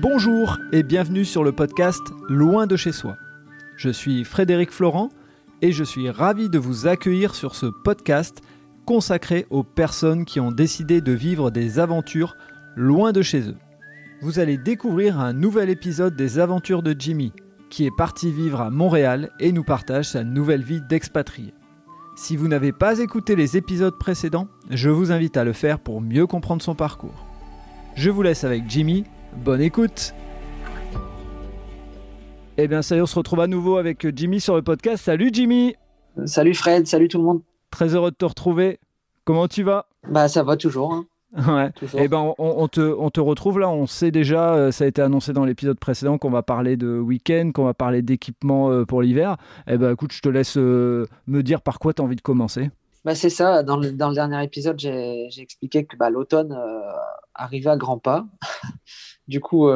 Bonjour et bienvenue sur le podcast Loin de chez soi. Je suis Frédéric Florent et je suis ravi de vous accueillir sur ce podcast consacré aux personnes qui ont décidé de vivre des aventures loin de chez eux. Vous allez découvrir un nouvel épisode des aventures de Jimmy, qui est parti vivre à Montréal et nous partage sa nouvelle vie d'expatrié. Si vous n'avez pas écouté les épisodes précédents, je vous invite à le faire pour mieux comprendre son parcours. Je vous laisse avec Jimmy, bonne écoute! Eh bien ça y est, on se retrouve à nouveau avec Jimmy sur le podcast. Salut Jimmy! Salut Fred, salut tout le monde! Très heureux de te retrouver. Comment tu vas? Bah ça va toujours, hein. Ouais. Et ben on te retrouve là, on sait déjà, ça a été annoncé dans l'épisode précédent qu'on va parler de week-end, qu'on va parler d'équipement pour l'hiver. Et ben écoute, je te laisse me dire par quoi tu as envie de commencer. Bah c'est ça, dans le dernier épisode, j'ai expliqué que l'automne arrivait à grands pas. Du coup,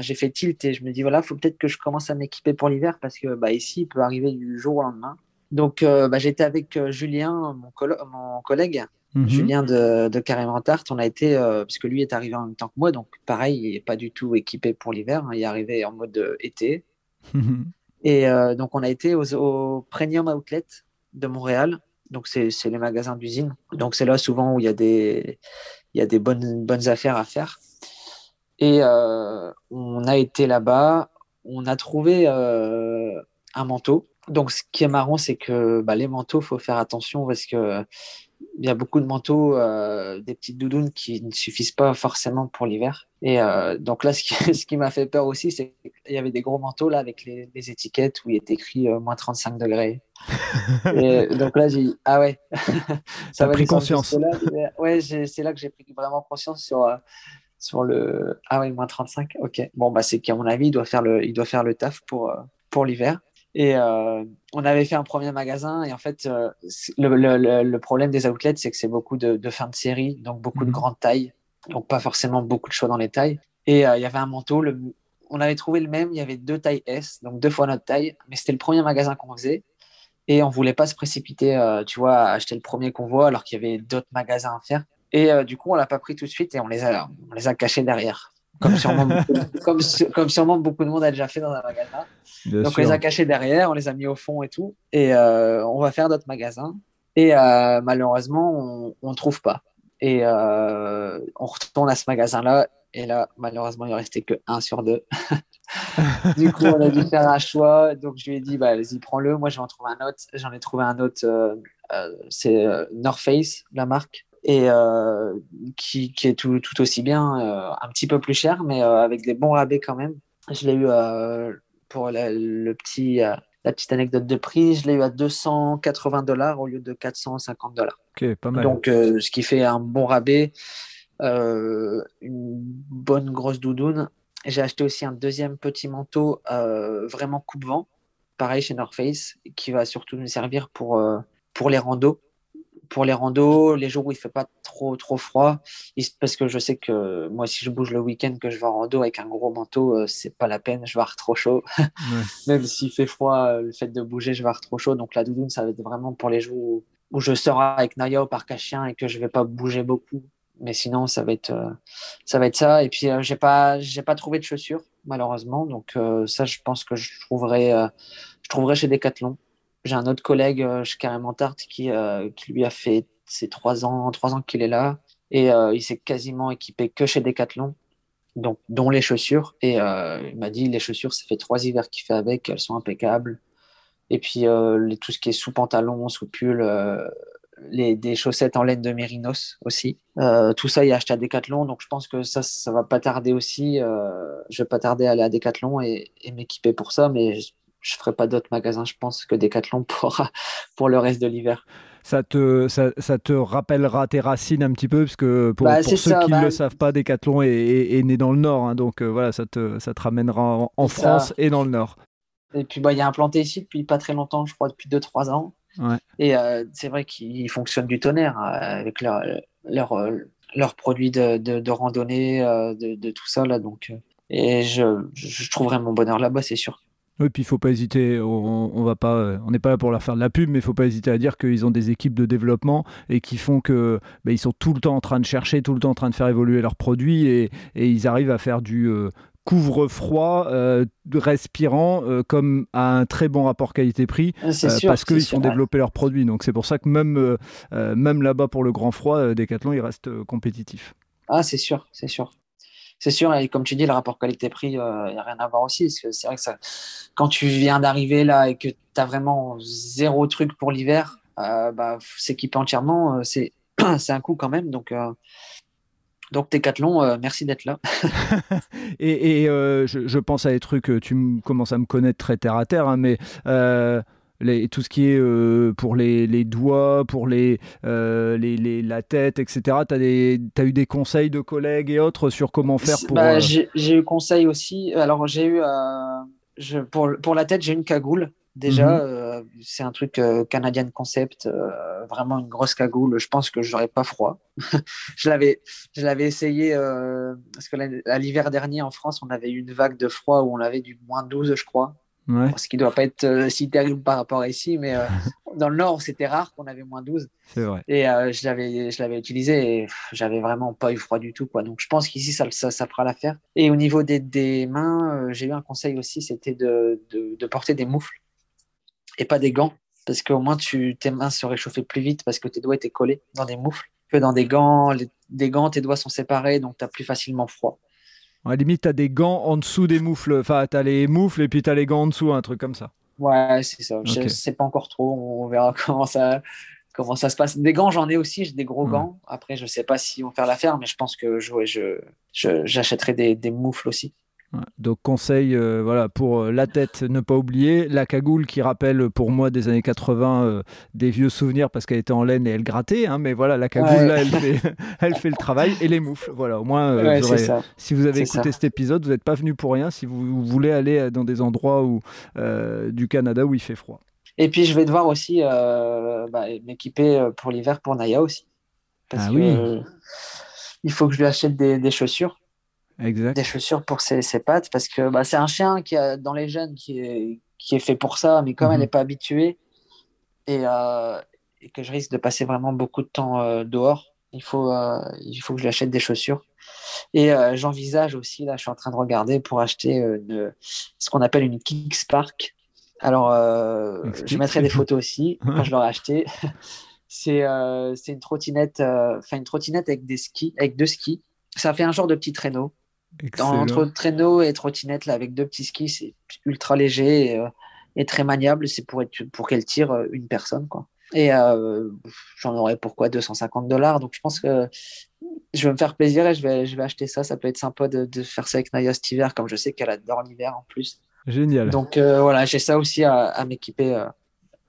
j'ai fait tilt et je me dis voilà, faut peut-être que je commence à m'équiper pour l'hiver parce que ici il peut arriver du jour au lendemain. Donc j'étais avec Julien, mon collègue. Mmh. Julien de Carrément Tarte, on a été, parce que lui est arrivé en même temps que moi, donc pareil, il n'est pas du tout équipé pour l'hiver, hein, il est arrivé en mode été. Mmh. Et donc on a été au Premium Outlet de Montréal, donc c'est les magasins d'usine, donc c'est là souvent où il y a des bonnes affaires à faire. Et on a été là-bas, on a trouvé un manteau. Donc ce qui est marrant, c'est que les manteaux, il faut faire attention parce que il y a beaucoup de manteaux, des petites doudounes qui ne suffisent pas forcément pour l'hiver. Et donc là, ce qui m'a fait peur aussi, c'est qu'il y avait des gros manteaux là, avec les étiquettes où il était écrit moins 35 degrés. Et donc là, j'ai dit, ah ouais, ça m'a pris conscience. Ouais, c'est là que j'ai pris vraiment conscience sur le... Ah ouais, moins 35, ok. Bon, c'est qu'à mon avis, il doit faire le taf pour l'hiver. Et on avait fait un premier magasin et en fait le problème des outlets, c'est que c'est beaucoup de fins de série, donc beaucoup de grandes tailles, donc pas forcément beaucoup de choix dans les tailles. Et il y avait un manteau, on avait trouvé le même, il y avait deux tailles S, donc 2 fois notre taille, mais c'était le premier magasin qu'on faisait et on voulait pas se précipiter à acheter le premier qu'on voit alors qu'il y avait d'autres magasins à faire. Et du coup on l'a pas pris tout de suite et on les a cachés derrière. Comme sûrement beaucoup de monde a déjà fait dans un magasin. Donc, on les a cachés derrière, on les a mis au fond et tout. Et on va faire d'autres magasins. Et malheureusement, on ne trouve pas. Et on retourne à ce magasin-là. Et là, malheureusement, il ne restait que 1 sur 2. Du coup, on a dû faire un choix. Donc, je lui ai dit, vas-y, prends-le. Moi, je vais en trouver un autre. J'en ai trouvé un autre. C'est North Face, la marque. Et qui est tout aussi bien, un petit peu plus cher, mais avec des bons rabais quand même. Je l'ai eu pour la petite anecdote de prix, je l'ai eu à $280 au lieu de $450. Ok, pas mal. Donc, ce qui fait un bon rabais, une bonne grosse doudoune. J'ai acheté aussi un deuxième petit manteau vraiment coupe-vent, pareil chez North Face, qui va surtout me servir pour les randos. Pour les randos, les jours où il ne fait pas trop froid, parce que je sais que moi, si je bouge le week-end, que je vais en rando avec un gros manteau, ce n'est pas la peine, je vais avoir trop chaud. Ouais. Même s'il fait froid, le fait de bouger, je vais avoir trop chaud. Donc la doudoune, ça va être vraiment pour les jours où je sors avec Naya au parc à chiens et que je ne vais pas bouger beaucoup. Mais sinon, ça va être ça. Et puis, j'ai pas trouvé de chaussures, malheureusement. Donc ça, je pense que je trouverai chez Decathlon. J'ai un autre collègue chez Carrément Tarte qui lui a fait ses 3 ans qu'il est là et il s'est quasiment équipé que chez Decathlon, donc dont les chaussures. Et il m'a dit les chaussures, ça fait 3 hivers qu'il fait avec, elles sont impeccables. Et puis tout ce qui est sous pantalon, sous pull, des chaussettes en laine de mérinos aussi. Tout ça, il y a acheté à Decathlon, donc je pense que ça va pas tarder aussi. Je vais pas tarder à aller à Decathlon et m'équiper pour ça, mais je ne ferai pas d'autres magasins, je pense, que Decathlon pour le reste de l'hiver. Ça te rappellera tes racines un petit peu, parce que pour ceux qui ne le savent pas, Decathlon est né dans le Nord. Hein, donc voilà, ça te ramènera en France et dans le Nord. Et puis il y a implanté ici depuis pas très longtemps, je crois, depuis 2-3 ans. Ouais. Et c'est vrai qu'ils fonctionnent du tonnerre avec leurs produits de randonnée, de tout ça. Là, donc, et je trouverai mon bonheur là-bas, c'est sûr. Et puis il ne faut pas hésiter, on n'est pas là pour leur faire de la pub, mais il ne faut pas hésiter à dire qu'ils ont des équipes de développement et qui font que ils sont tout le temps en train de chercher, tout le temps en train de faire évoluer leurs produits et ils arrivent à faire du couvre-froid, respirant, comme à un très bon rapport qualité-prix, sûr, parce qu'ils ont développé leurs produits. Donc c'est pour ça que même là-bas pour le grand froid, Decathlon, il reste compétitif. Ah, c'est sûr, c'est sûr. C'est sûr, et comme tu dis, le rapport qualité-prix, il n'y a rien à voir aussi. Parce que c'est vrai que ça, quand tu viens d'arriver là et que tu as vraiment zéro truc pour l'hiver, s'équiper entièrement, c'est un coup quand même. Donc Decathlon, merci d'être là. Je pense à des trucs, tu commences à me connaître très terre à terre, hein, mais tout ce qui est pour les doigts, pour la tête, etc. T'as eu des conseils de collègues et autres sur comment faire pour... J'ai eu conseil aussi. Alors j'ai eu... pour la tête, j'ai une cagoule. Déjà, c'est un truc Canadian concept, vraiment une grosse cagoule. Je pense que j'aurais pas froid. je l'avais essayé parce que à l'hiver dernier en France, on avait eu une vague de froid où on avait du moins 12, je crois. Ouais. Ce qui ne doit pas être si terrible par rapport à ici, mais dans le Nord, c'était rare qu'on avait moins 12. C'est vrai. Et je l'avais utilisé et j'avais vraiment pas eu froid du tout, quoi. Donc je pense qu'ici, ça fera l'affaire. Et au niveau des mains, j'ai eu un conseil aussi, c'était de porter des moufles. Et pas des gants, parce qu'au moins tes mains se réchauffaient plus vite parce que tes doigts étaient collés dans des moufles que dans des gants. Des gants, tes doigts sont séparés, donc tu as plus facilement froid. À la limite, tu as des gants en dessous des moufles. Enfin, tu as les moufles et puis tu as les gants en dessous, un truc comme ça. Ouais, c'est ça. Okay. Je ne sais pas encore trop. On verra comment ça se passe. Des gants, j'en ai aussi. J'ai des gros gants. Après, je ne sais pas si on va faire l'affaire, mais je pense que j'achèterai des moufles aussi. Donc conseil pour la tête, ne pas oublier la cagoule qui rappelle pour moi des années 80 des vieux souvenirs parce qu'elle était en laine et elle grattait, hein, mais voilà la cagoule là elle fait le travail, et les moufles, voilà, au moins si vous avez écouté cet épisode, vous n'êtes pas venu pour rien si vous voulez aller dans des endroits où, du Canada où il fait froid. Et puis je vais devoir aussi m'équiper pour l'hiver pour Naya aussi parce que il faut que je lui achète des chaussures. Exact. Des chaussures pour ses pattes parce que c'est un chien qui a, dans les jeunes qui est fait pour ça, mais comme elle n'est pas habituée et que je risque de passer vraiment beaucoup de temps dehors, il faut que je lui achète des chaussures. Et j'envisage aussi, là je suis en train de regarder pour acheter ce qu'on appelle une Kick Spark. Alors je mettrai des photos aussi quand je l'aurai acheté. C'est une trottinette, avec des skis, avec 2 skis. Ça fait un genre de petit traîneau. Excellent. Entre traîneau et trottinette, là, avec 2 petits skis, c'est ultra léger et très maniable. C'est pour qu'elle tire une personne, quoi. Et j'en aurais pour quoi $250. Donc, je pense que je vais me faire plaisir et je vais acheter ça. Ça peut être sympa de faire ça avec Naya cet hiver, comme je sais qu'elle adore l'hiver en plus. Génial. Donc, j'ai ça aussi à m'équiper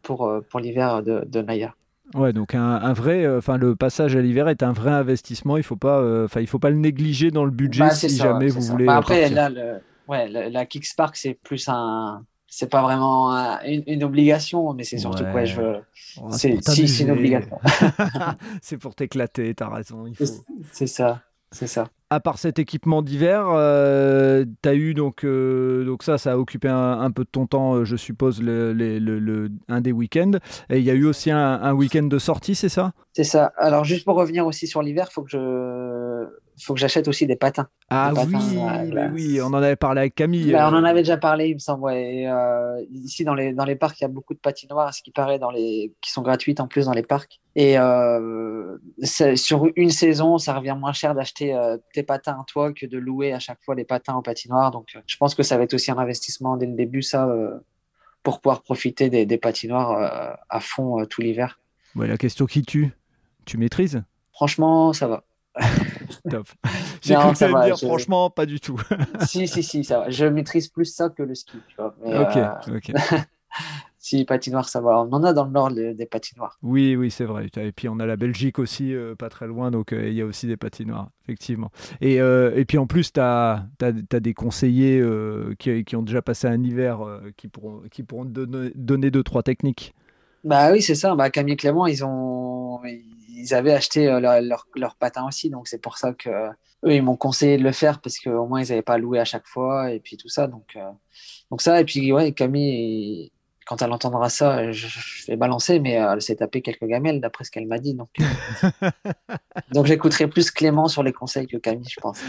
pour l'hiver de Naya. Ouais, donc un vrai, le passage à l'hiver est un vrai investissement. Il faut pas le négliger dans le budget si jamais vous voulez. Après, là, la Kick Spark, c'est plus c'est pas vraiment une obligation, mais c'est surtout quoi je veux. C'est une obligation. C'est pour t'éclater. T'as raison. C'est ça. À part cet équipement d'hiver, t'as eu donc ça a occupé un peu de ton temps, je suppose, un des week-ends. Et il y a eu aussi un week-end de sortie, c'est ça ? C'est ça. Alors, juste pour revenir aussi sur l'hiver, il faut que j'achète aussi des patins. Ah des patins, oui, on en avait parlé avec Camille. On en avait déjà parlé, il me semble. Ouais. Et, ici, dans les parcs, il y a beaucoup de patinoires, ce qui paraît, qui sont gratuites en plus dans les parcs. Et sur une saison, ça revient moins cher d'acheter tes patins à toi que de louer à chaque fois les patins aux patinoires. Donc, je pense que ça va être aussi un investissement dès le début, ça, pour pouvoir profiter des patinoires à fond tout l'hiver. Ouais, la question qui tue, tu maîtrises ? Franchement, ça va. Top. J'ai cru que ça allait dire franchement pas du tout. si ça va. Je maîtrise plus ça que le ski, tu vois. Mais, OK. Si, patinoire, ça va. On en a dans le Nord des patinoires. Oui, c'est vrai. Et puis, on a la Belgique aussi, pas très loin. Donc, il y a aussi des patinoires, effectivement. Et puis, en plus, tu as des conseillers qui ont déjà passé un hiver qui pourront donner 2-3 techniques. Bah oui, c'est ça. Camille et Clément, ils avaient acheté leur patin aussi. Donc, c'est pour ça que eux, ils m'ont conseillé de le faire parce qu'au moins, ils n'avaient pas loué à chaque fois. Et puis, tout ça. Donc ça. Et puis, ouais, Camille... Quand elle entendra ça, je vais balancer, mais elle s'est tapée quelques gamelles, d'après ce qu'elle m'a dit. Donc... Donc, j'écouterai plus Clément sur les conseils que Camille, je pense.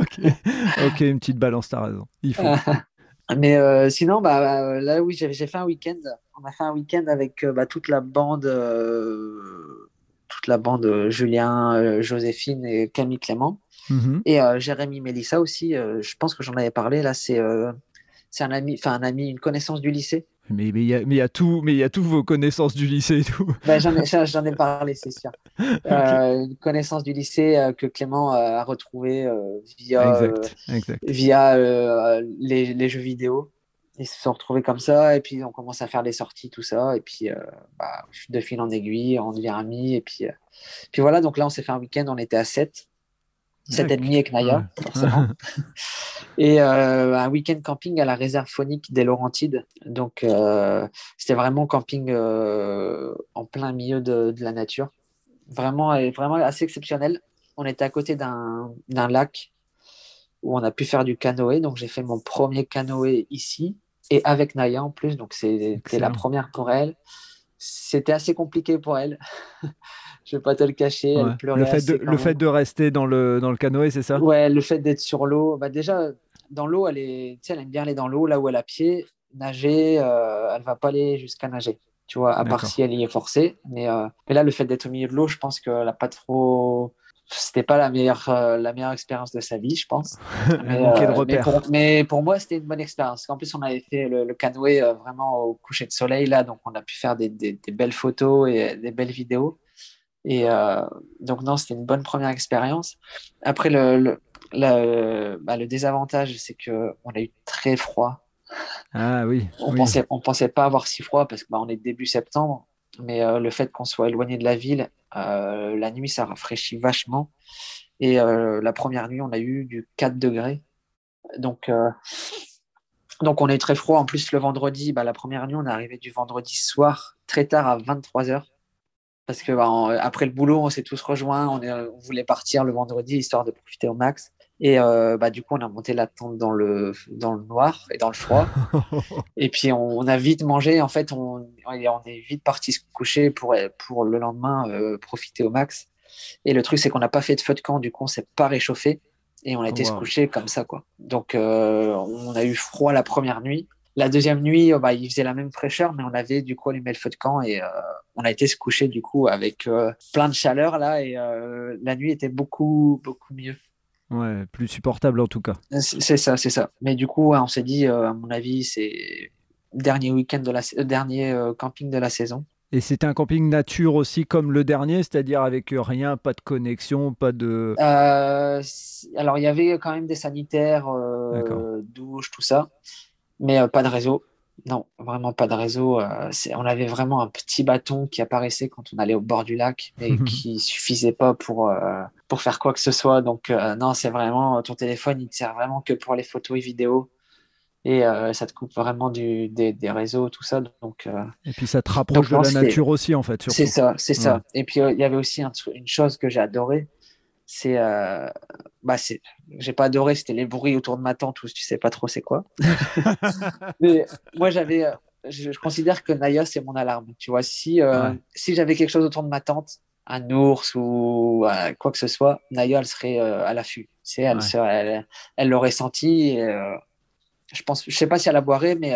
Ok, une petite balance, t'as raison. Il faut. Mais sinon, là, oui, j'ai fait un week-end. On a fait un week-end avec toute la bande Julien, Joséphine et Camille, Clément. Mm-hmm. Et Jérémy, Mélissa aussi. Je pense que j'en avais parlé. Là, c'est un ami, une connaissance du lycée. Mais il y a tous vos connaissances du lycée et tout. J'en ai parlé, c'est sûr. Une connaissance du lycée que Clément a retrouvée via les jeux vidéo. Ils se sont retrouvés comme ça, et puis on commence à faire des sorties, tout ça, et puis de fil en aiguille, on devient amis, et puis voilà. Donc là, on s'est fait un week-end, on était à 7 et demi avec Naya, forcément. Et un week-end camping à la réserve faunique des Laurentides. Donc, c'était vraiment camping en plein milieu de la nature. Vraiment assez exceptionnel. On était à côté d'un lac où on a pu faire du canoë. Donc, j'ai fait mon premier canoë ici et avec Naya en plus. Donc, c'était la première pour elle. C'était assez compliqué pour elle. Je vais pas te le cacher, ouais. Elle pleurait. Le fait de rester dans le canoë, c'est ça ? Ouais, le fait d'être sur l'eau. Déjà, dans l'eau, elle aime bien aller dans l'eau, là où elle a pied. Nager, elle va pas aller jusqu'à nager, tu vois, à part si elle y est forcée. Mais là, le fait d'être au milieu de l'eau, je pense qu'elle a pas trop... C'était pas la meilleure expérience de sa vie, je pense. mais pour moi, c'était une bonne expérience. En plus, on avait fait le canoë vraiment au coucher de soleil, là, donc on a pu faire des belles photos et des belles vidéos. Et donc, non, c'était une bonne première expérience. Après, le désavantage, c'est qu'on a eu très froid. Ah oui. On pensait pas avoir si froid parce qu'on est début septembre. Mais le fait qu'on soit éloigné de la ville, la nuit, ça rafraîchit vachement. Et la première nuit, on a eu du 4 degrés. Donc on a eu très froid. En plus, le vendredi, la première nuit, on est arrivé du vendredi soir, très tard, à 23h. Parce que après le boulot, on s'est tous rejoints. On voulait partir le vendredi, histoire de profiter au max. Et du coup, on a monté la tente dans le noir et dans le froid. Et puis, on a vite mangé. En fait, on est vite parti se coucher pour le lendemain profiter au max. Et le truc, c'est qu'on n'a pas fait de feu de camp. Du coup, on ne s'est pas réchauffé. Et on a été se coucher comme ça, quoi. Donc, on a eu froid la première nuit. La deuxième nuit, il faisait la même fraîcheur, mais on avait du coup allumé le feu de camp. Et on a été se coucher du coup avec plein de chaleur, là. Et la nuit était beaucoup, beaucoup mieux. Ouais, plus supportable en tout cas. C'est ça. Mais du coup, on s'est dit, à mon avis, c'est dernier week-end dernier camping de la saison. Et c'était un camping nature aussi comme le dernier, c'est-à-dire avec rien, pas de connexion, pas de. Alors il y avait quand même des sanitaires, douches, tout ça, mais pas de réseau. Non, vraiment pas de réseau. On avait vraiment un petit bâton qui apparaissait quand on allait au bord du lac, mais qui suffisait pas pour faire quoi que ce soit. Donc non, c'est vraiment ton téléphone, il te sert vraiment que pour les photos et vidéos, et ça te coupe vraiment des réseaux, tout ça. Donc et puis ça te rapproche de la nature aussi, en fait. Surtout. C'est ça. Et puis il y avait aussi une chose que j'ai adorée. J'ai pas adoré, c'était les bruits autour de ma tente où tu sais pas trop c'est quoi. Mais moi je considère que Naya, c'est mon alarme, tu vois. Si j'avais quelque chose autour de ma tente, un ours ou quoi que ce soit, Naya, elle serait à l'affût, tu sais, elle l'aurait senti. Et, je pense, je sais pas si elle aboierait, mais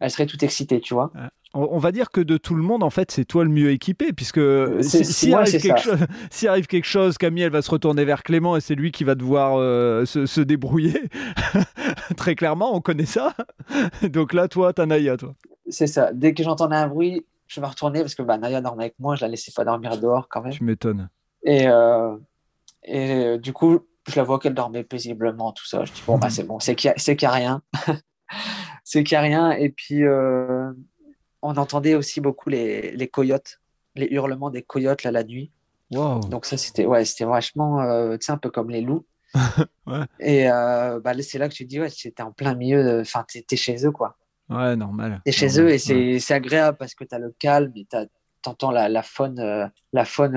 elle serait toute excitée, tu vois. Ouais. On va dire que de tout le monde, en fait, c'est toi le mieux équipé, puisque s'il arrive quelque chose, Camille, elle va se retourner vers Clément et c'est lui qui va devoir se débrouiller. Très clairement, on connaît ça. Donc là, toi, t'as Naya, toi. C'est ça. Dès que j'entendais un bruit, je me retournais parce que Naya dormait avec moi, je la laissais pas dormir dehors quand même. Tu m'étonnes. Et du coup, je la vois qu'elle dormait paisiblement, tout ça. Je dis, bon, c'est bon, c'est qu'il y a rien. C'est qu'il y a rien. Et puis... on entendait aussi beaucoup les coyotes, les hurlements des coyotes là, la nuit. Wow. Donc ça, c'était vachement, tu sais, un peu comme les loups. Ouais. Et c'est là que tu te dis, ouais, t'es en plein milieu, enfin, t'es chez eux, quoi. Ouais, normal. T'es chez eux et c'est agréable parce que t'as le calme et t'entends la faune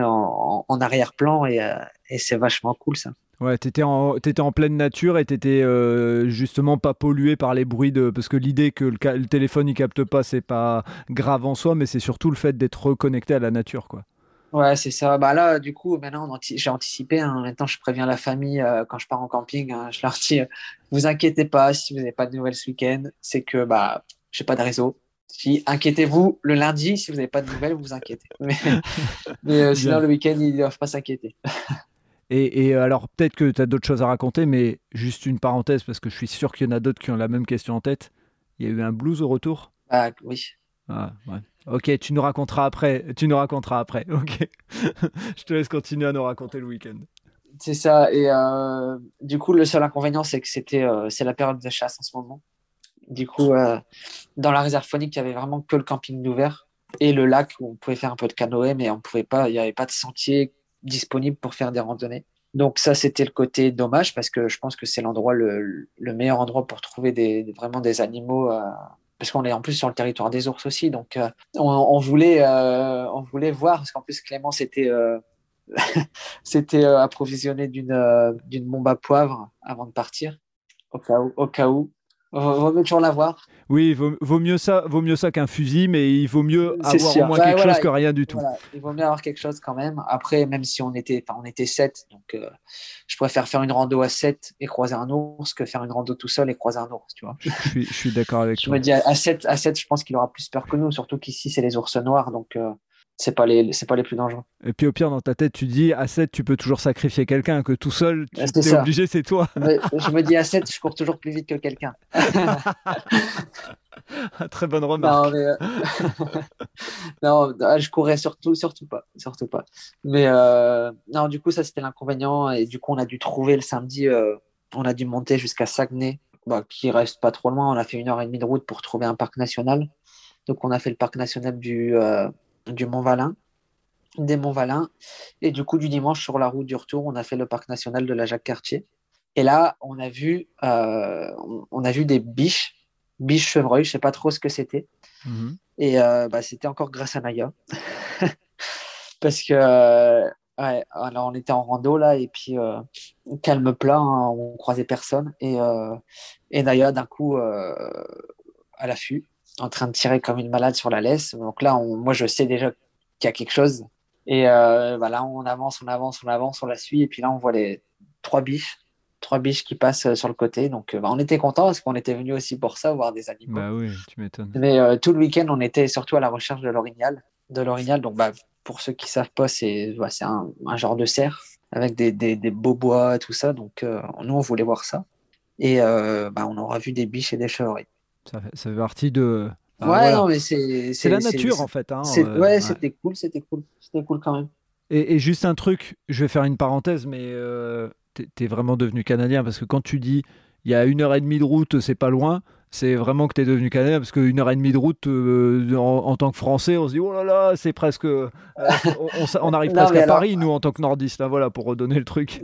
en arrière-plan et c'est vachement cool, ça. Ouais, t'étais en pleine nature et t'étais justement pas pollué par les bruits parce que l'idée que le téléphone il capte pas, c'est pas grave en soi, mais c'est surtout le fait d'être reconnecté à la nature, quoi. Ouais, c'est ça. Bah là, du coup, maintenant, j'ai anticipé. Hein. Maintenant, je préviens la famille quand je pars en camping. Hein, je leur dis, vous inquiétez pas si vous n'avez pas de nouvelles ce week-end. C'est que bah, j'ai pas de réseau. Si, inquiétez-vous le lundi. Si vous n'avez pas de nouvelles, vous vous inquiétez. Mais sinon, le week-end, ils ne doivent pas s'inquiéter. Et alors, peut-être que tu as d'autres choses à raconter, mais juste une parenthèse, parce que je suis sûr qu'il y en a d'autres qui ont la même question en tête. Il y a eu un blues au retour ? Ah, oui. Ah, ouais. Ok, tu nous raconteras après. Ok. Je te laisse continuer à nous raconter le week-end. C'est ça. Et du coup, le seul inconvénient, c'est que c'est la période de chasse en ce moment. Du coup, dans la réserve faunique, il n'y avait vraiment que le camping d'ouvert et le lac où on pouvait faire un peu de canoë, mais on pouvait pas. Il n'y avait pas de sentier disponible pour faire des randonnées. Donc ça, c'était le côté dommage parce que je pense que c'est l'endroit le meilleur endroit pour trouver vraiment des animaux. Parce qu'on est en plus sur le territoire des ours aussi, donc on voulait voir, parce qu'en plus Clément s'était approvisionné d'une bombe à poivre avant de partir, au cas où. Vaut mieux toujours l'avoir. Oui, vaut mieux ça qu'un fusil, mais il vaut mieux avoir au moins quelque chose que rien du tout. Voilà, il vaut mieux avoir quelque chose quand même. Après, même si on était 7, donc je préfère faire une rando à 7 et croiser un ours que faire une rando tout seul et croiser un ours, tu vois. Je suis d'accord avec toi. Je me dis à 7, je pense qu'il aura plus peur que nous, surtout qu'ici c'est les ours noirs, donc c'est pas les plus dangereux. Et puis au pire, dans ta tête, tu dis à 7, tu peux toujours sacrifier quelqu'un, que tout seul, tu es obligé, c'est toi. Je me dis à 7, je cours toujours plus vite que quelqu'un. Très bonne remarque. Non, mais non, je courais surtout pas. Mais non, du coup, ça c'était l'inconvénient, et du coup, on a dû trouver le samedi, on a dû monter jusqu'à Saguenay, qui reste pas trop loin. On a fait 1h30 de route pour trouver un parc national. Donc on a fait le parc national du Mont-Valin, des Monts-Valin, et du coup du dimanche sur la route du retour, on a fait le parc national de la Jacques-Cartier, et là on a vu des biches chevreuils, je sais pas trop ce que c'était, et c'était encore grâce à Naya, parce que alors on était en rando là, et puis calme plat, hein, on croisait personne, et Naya d'un coup à l'affût, en train de tirer comme une malade sur la laisse. Donc là, moi, je sais déjà qu'il y a quelque chose. Et là, on avance, on la suit. Et puis là, on voit les 3 biches qui passent sur le côté. Donc, on était contents parce qu'on était venus aussi pour ça, voir des animaux. Bah oui, tu m'étonnes. Mais tout le week-end, on était surtout à la recherche de l'orignal. Donc, pour ceux qui ne savent pas, c'est un genre de cerf avec des beaux bois, tout ça. Donc, nous, on voulait voir ça. Et on aura vu des biches et des chevreuils. Ça fait partie de... Non, mais c'est la nature, en fait. Hein, C'était cool quand même. Et juste un truc, je vais faire une parenthèse, mais t'es vraiment devenu canadien, parce que quand tu dis, il y a 1h30 de route, c'est pas loin, c'est vraiment que t'es devenu canadien, parce que 1h30 de route, en tant que Français, on se dit, oh là là, c'est presque... on arrive presque à Paris, nous, en tant que nordistes, là, voilà, pour redonner le truc.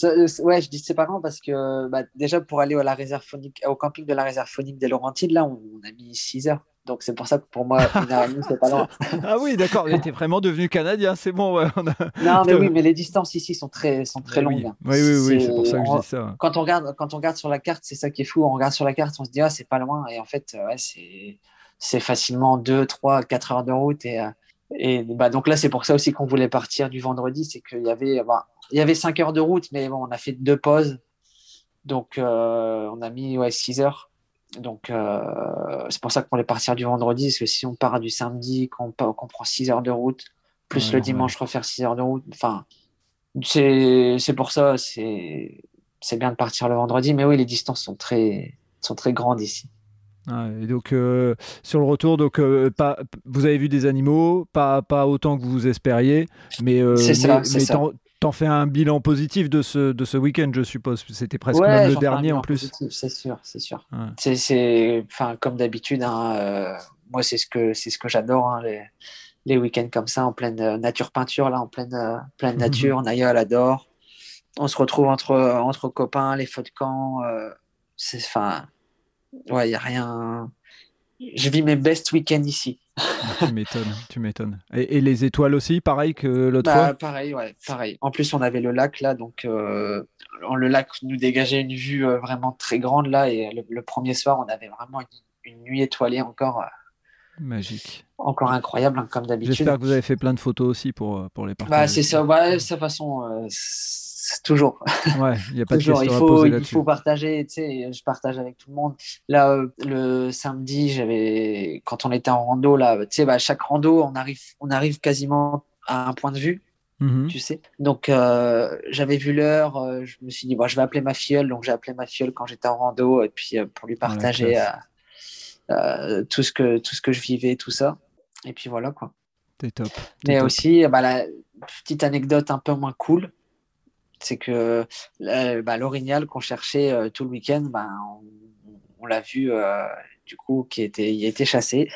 Je dis c'est pas grand, parce que déjà, pour aller au camping de la réserve faunique des Laurentides, là, on a mis 6 heures. Donc, c'est pour ça que pour moi, 1h30, c'est pas loin. Ah oui, d'accord, mais t'es vraiment devenu canadien, c'est bon. Ouais, non, mais oui, mais les distances ici sont très longues. Hein. Oui, c'est pour ça que je dis ça. Quand on regarde sur la carte, c'est ça qui est fou. On regarde sur la carte, on se dit, ah, c'est pas loin. Et en fait, c'est facilement 2, 3, 4 heures de route. Et donc là, c'est pour ça aussi qu'on voulait partir du vendredi. C'est qu'il y avait, il y avait 5 heures de route, mais bon, on a fait 2 pauses. Donc, on a mis 6 heures. Donc, c'est pour ça qu'on voulait partir du vendredi, parce que si on part du samedi, qu'on prend 6 heures de route, plus le dimanche refaire 6 heures de route, enfin, c'est pour ça, c'est bien de partir le vendredi, mais oui, les distances sont très grandes ici. Ah, et donc, sur le retour, vous avez vu des animaux, pas autant que vous espériez, mais t'en fais un bilan positif de ce week-end, je suppose. C'était presque même le dernier en plus. Positif, c'est sûr. Ouais. Comme d'habitude. Hein, moi, c'est ce que j'adore. Hein, les week-ends comme ça, en pleine nature peinture, là, en pleine nature. Naya, elle adore. On se retrouve entre copains, les feux de camp. Y a rien. Je vis mes best week-ends ici. Tu m'étonnes. Et les étoiles aussi, pareil que l'autre fois. Pareil. En plus, on avait le lac là, donc le lac nous dégageait une vue vraiment très grande là. Et le premier soir, on avait vraiment une nuit étoilée encore. Magique. Encore incroyable, hein, comme d'habitude. J'espère que vous avez fait plein de photos aussi pour les partager. Bah, c'est ça, ouais, de toute façon, c'est toujours. Ouais, il n'y a pas de question à poser là-dessus. Il faut partager, tu sais, je partage avec tout le monde. Là, le samedi, quand on était en rando, là, tu sais, bah, chaque rando, on arrive quasiment à un point de vue. Mmh. Tu sais, donc j'avais vu l'heure, je me suis dit bon, je vais appeler ma filleule, donc j'ai appelé ma filleule quand j'étais en rando et puis pour lui partager tout ce que je vivais, tout ça, et puis voilà quoi. T'es top. Mais t'es aussi top. Bah, la petite anecdote un peu moins cool, c'est que l'orignal qu'on cherchait tout le week-end, bah, on l'a vu du coup il a été chassé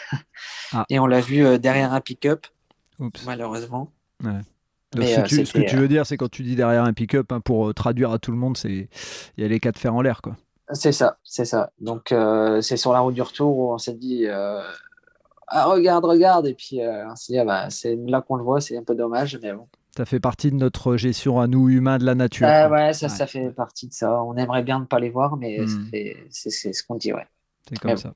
et on l'a vu derrière un pick-up. Oups. Malheureusement. Ouais. Donc, ce que tu veux dire, c'est quand tu dis derrière un pick-up, hein, pour traduire à tout le monde, c'est il y a les quatre fers en l'air, quoi. C'est ça. Donc c'est sur la route du retour où on s'est dit regarde, et puis on s'est dit c'est là qu'on le voit, c'est un peu dommage, mais bon. Ça fait partie de notre gestion à nous humains de la nature. Ça fait partie de ça. On aimerait bien ne pas les voir, mais c'est ce qu'on dit, ouais. C'est comme ça.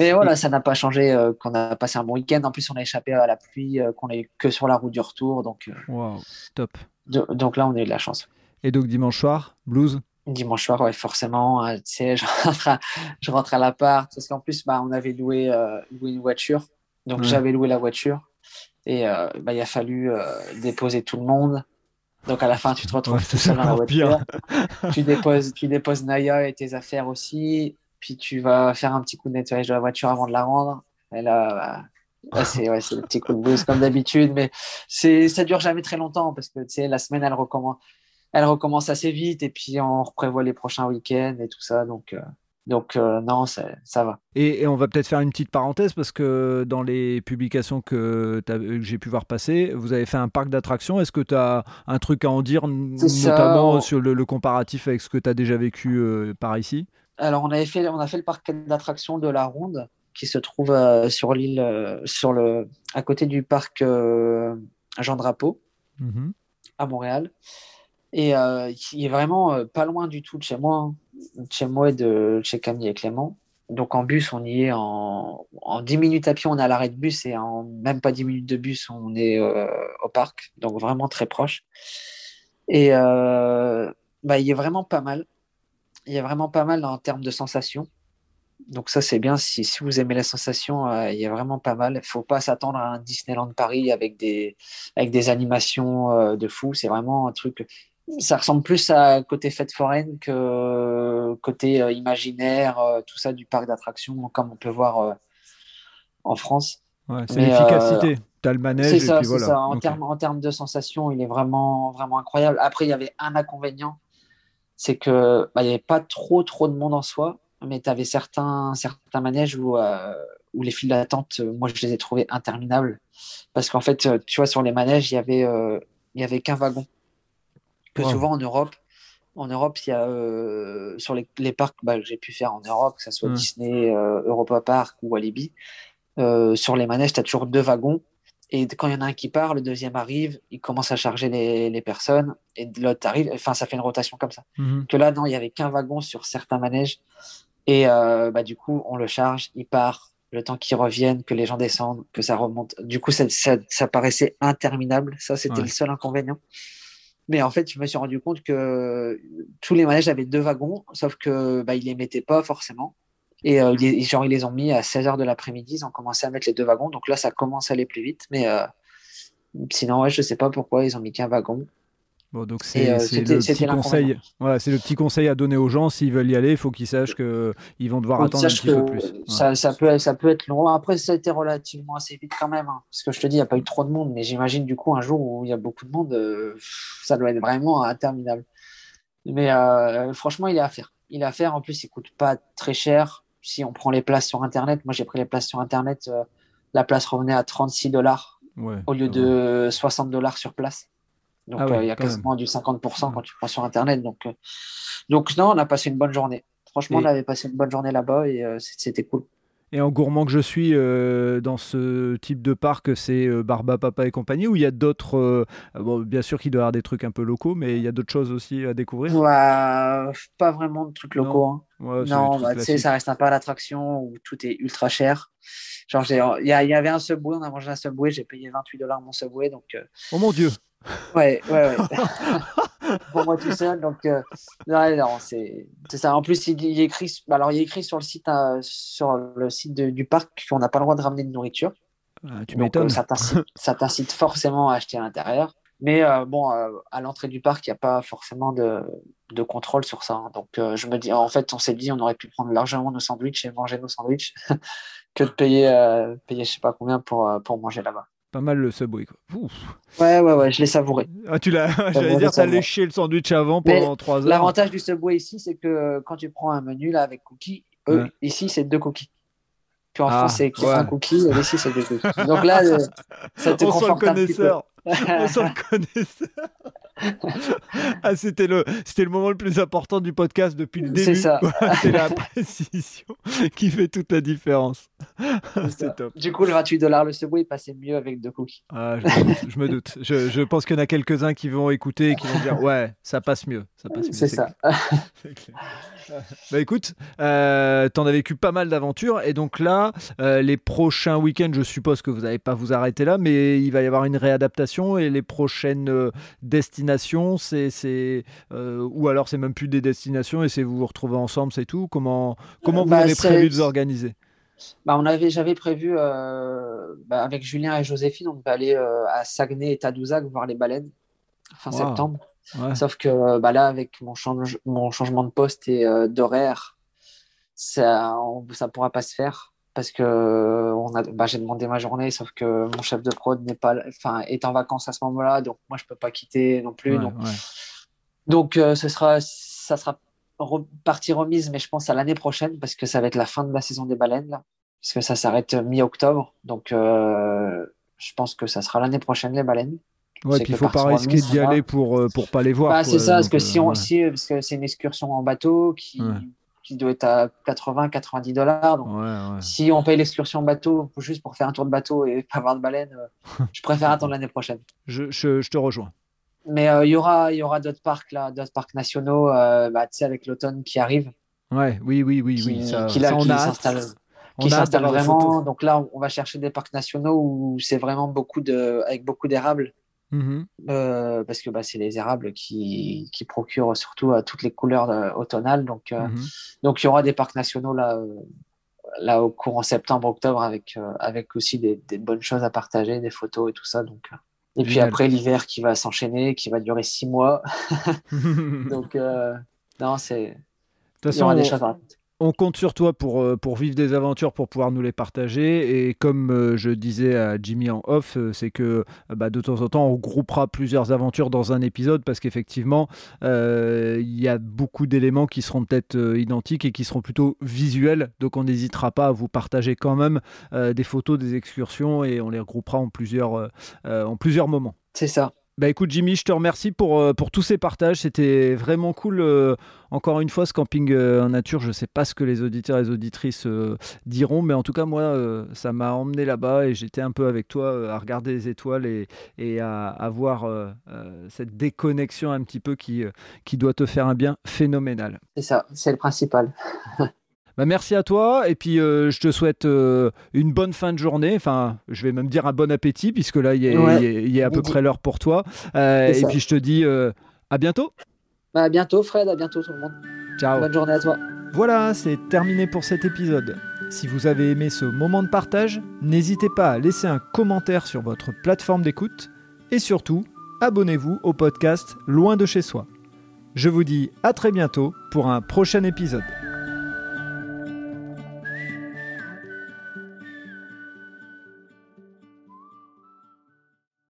Mais voilà, ça n'a pas changé qu'on a passé un bon week-end. En plus, on a échappé à la pluie, qu'on est que sur la route du retour. Donc, wow, top. Donc là, on a eu de la chance. Et donc, dimanche soir, blues ? Dimanche soir, ouais, forcément. Tu sais, je rentre à l'appart. Parce qu'en plus, bah, on avait loué une voiture. Donc, j'avais loué la voiture. Et il a fallu déposer tout le monde. Donc, à la fin, tu te retrouves tout seul dans la voiture. tu déposes Naya et tes affaires aussi. Puis tu vas faire un petit coup de nettoyage de la voiture avant de la rendre. Et là, c'est le petit coup de boost comme d'habitude. Mais ça dure jamais très longtemps parce que tu sais, la semaine, elle recommence assez vite. Et puis, on prévoit les prochains week-ends et tout ça. Donc, non, ça va. Et on va peut-être faire une petite parenthèse parce que dans les publications que j'ai pu voir passer, vous avez fait un parc d'attractions. Est-ce que tu as un truc à en dire, notamment sur le comparatif avec ce que tu as déjà vécu par ici ? Alors, on a fait le parc d'attractions de La Ronde, qui se trouve sur l'île, à côté du parc Jean-Drapeau, à Montréal. Et qui est vraiment pas loin du tout de chez moi, hein. De chez moi et de chez Camille et Clément. Donc, en bus, on y est en 10 minutes à pied, on est à l'arrêt de bus, et en même pas 10 minutes de bus, on est au parc. Donc, vraiment très proche. Et il est vraiment pas mal. Il y a vraiment pas mal en termes de sensations. Donc ça, c'est bien. Si vous aimez la sensation, il y a vraiment pas mal. Il ne faut pas s'attendre à un Disneyland Paris avec des animations de fou. C'est vraiment un truc... Ça ressemble plus à côté fête foraine que côté imaginaire, tout ça, du parc d'attractions, comme on peut voir en France. Ouais, c'est l'efficacité. Tu as le manège et puis voilà. C'est ça. En termes de sensations, il est vraiment, vraiment incroyable. Après, il y avait un inconvénient. C'est que il n'y avait pas trop de monde en soi, mais tu avais certains manèges où les files d'attente, moi, je les ai trouvés interminables. Parce qu'en fait, tu vois, sur les manèges, il n'y avait qu'un wagon. Que souvent, en Europe, il y a, sur les parcs que j'ai pu faire en Europe, que ce soit Disney, Europa Park ou Walibi, sur les manèges, tu as toujours deux wagons. Et quand il y en a un qui part, le deuxième arrive, il commence à charger les personnes, et l'autre arrive, enfin, ça fait une rotation comme ça. Mmh. Que là, non, il n'y avait qu'un wagon sur certains manèges, et du coup, on le charge, il part, le temps qu'il revienne, que les gens descendent, que ça remonte. Du coup, ça paraissait interminable, ça, c'était le seul inconvénient. Mais en fait, je me suis rendu compte que tous les manèges avaient deux wagons, sauf qu'ils ne les mettaient pas forcément. Et ils les ont mis à 16h de l'après-midi, ils ont commencé à mettre les deux wagons. Donc là, ça commence à aller plus vite. Mais sinon, je ne sais pas pourquoi ils ont mis qu'un wagon. Bon, donc c'est le petit conseil à donner aux gens. S'ils veulent y aller, il faut qu'ils sachent qu'ils vont devoir attendre un petit peu plus. Ça peut être long. Après, ça a été relativement assez vite quand même, hein. Parce que je te dis, il n'y a pas eu trop de monde. Mais j'imagine du coup, un jour où il y a beaucoup de monde, ça doit être vraiment interminable. Mais franchement, il est à faire. En plus, il ne coûte pas très cher. Si on prend les places sur Internet, moi j'ai pris les places sur Internet, la place revenait à $36 au lieu de $60 sur place. Donc il y a quasiment du 50% quand tu prends sur Internet. Donc non, on a passé une bonne journée. Franchement, on avait passé une bonne journée là-bas et c'était cool. Et en gourmand que je suis, dans ce type de parc, c'est Barba, Papa et compagnie, où il y a d'autres... bon, bien sûr qu'il doit y avoir des trucs un peu locaux, mais il y a d'autres choses aussi à découvrir. Ouais, pas vraiment de trucs locaux. Non, hein. Ouais, non, bah, tu sais, ça reste un peu à l'attraction où tout est ultra cher. Genre, il y avait un Subway, on a mangé un Subway, j'ai payé $28 mon Subway, donc... Oh mon Dieu. Ouais. Pour moi tout seul, donc non, c'est ça. En plus, il est écrit sur le site, du parc, qu'on n'a pas le droit de ramener de nourriture. Tu m'étonnes. Donc, ça t'incite forcément à acheter à l'intérieur. Mais à l'entrée du parc, il n'y a pas forcément de contrôle sur ça. Hein. Donc, je me dis, en fait, on s'est dit, on aurait pu prendre largement nos sandwichs et manger nos sandwichs que de payer je ne sais pas combien pour manger là-bas. Pas mal le Subway, quoi. Ouf. Ouais, je l'ai savouré. Ah, tu l'as, j'allais dire, t'as léché le sandwich avant pendant 3 heures. L'avantage du Subway ici, c'est que quand tu prends un menu là avec cookies, ici c'est 2 cookies. Puis en France, c'est 1 cookie, et ici c'est 2 cookies. Donc là, ça te conforte un petit peu. On s'en connaissait. Ah, c'était le moment le plus important du podcast depuis le début. C'est ça. C'est la précision qui fait toute la différence. C'est top. Du coup, le $28 le Subway, il passait mieux avec 2 cookies. Ah, je me doute. Je pense qu'il y en a quelques-uns qui vont écouter et qui vont dire ouais, ça passe mieux. C'est ça. Clair. C'est clair. Bah écoute, t'en as vécu pas mal d'aventures et donc là, les prochains week-ends, je suppose que vous n'allez pas vous arrêter là, mais il va y avoir une réadaptation et les prochaines destinations, ou alors c'est même plus des destinations et c'est vous retrouvez ensemble, c'est tout. Comment vous avez prévu de vous organiser? J'avais prévu avec Julien et Joséphine, on va aller à Saguenay et Tadoussac voir les baleines fin septembre. Ouais. Sauf que là, avec mon changement de poste et d'horaire, ça pourra pas se faire. Parce que j'ai demandé ma journée, sauf que mon chef de prod est en vacances à ce moment-là, donc moi je peux pas quitter non plus. Donc, ça sera partie remise, mais je pense à l'année prochaine parce que ça va être la fin de la saison des baleines là, parce que ça s'arrête mi-octobre, donc je pense que ça sera l'année prochaine les baleines. Ouais, puis il faut pas risquer d'y aller pour pas les voir. Bah, c'est ça, parce que si on aussi, parce que c'est une excursion en bateau qui doit être à $80-$90. Donc, si on paye l'excursion bateau juste pour faire un tour de bateau et pas avoir de baleine, je préfère attendre l'année prochaine. Je te rejoins. Mais il y aura d'autres parcs là, d'autres parcs nationaux, tu sais, avec l'automne qui arrive. Ouais, oui. Qui s'installe vraiment. Donc là, on va chercher des parcs nationaux où c'est vraiment avec beaucoup d'érables. Mmh. Parce que c'est les érables qui procurent surtout toutes les couleurs automnales, donc il y aura des parcs nationaux là au courant septembre octobre avec aussi des bonnes choses à partager, des photos et tout ça, donc et puis après l'hiver qui va s'enchaîner, qui va durer 6 mois. Donc non, c'est de toute façon, il y aura des choses à raconter. On compte sur toi pour vivre des aventures, pour pouvoir nous les partager. Et comme je disais à Jimmy en off, c'est que de temps en temps, on groupera plusieurs aventures dans un épisode parce qu'effectivement, il y a beaucoup d'éléments qui seront peut-être identiques et qui seront plutôt visuels. Donc, on n'hésitera pas à vous partager quand même des photos des excursions et on les regroupera en plusieurs moments. C'est ça. Bah écoute Jimmy, je te remercie pour tous ces partages, c'était vraiment cool. Encore une fois, ce camping en nature, je sais pas ce que les auditeurs et les auditrices diront, mais en tout cas moi, ça m'a emmené là-bas et j'étais un peu avec toi à regarder les étoiles et à voir cette déconnexion un petit peu qui doit te faire un bien phénoménal. C'est ça, c'est le principal. Bah merci à toi et puis je te souhaite une bonne fin de journée. Enfin, je vais même dire un bon appétit puisque là, il est à peu près l'heure pour toi. Et puis je te dis à bientôt. À bientôt Fred, à bientôt tout le monde. Ciao. Bonne journée à toi. Voilà, c'est terminé pour cet épisode. Si vous avez aimé ce moment de partage, n'hésitez pas à laisser un commentaire sur votre plateforme d'écoute et surtout, abonnez-vous au podcast Loin de chez soi. Je vous dis à très bientôt pour un prochain épisode.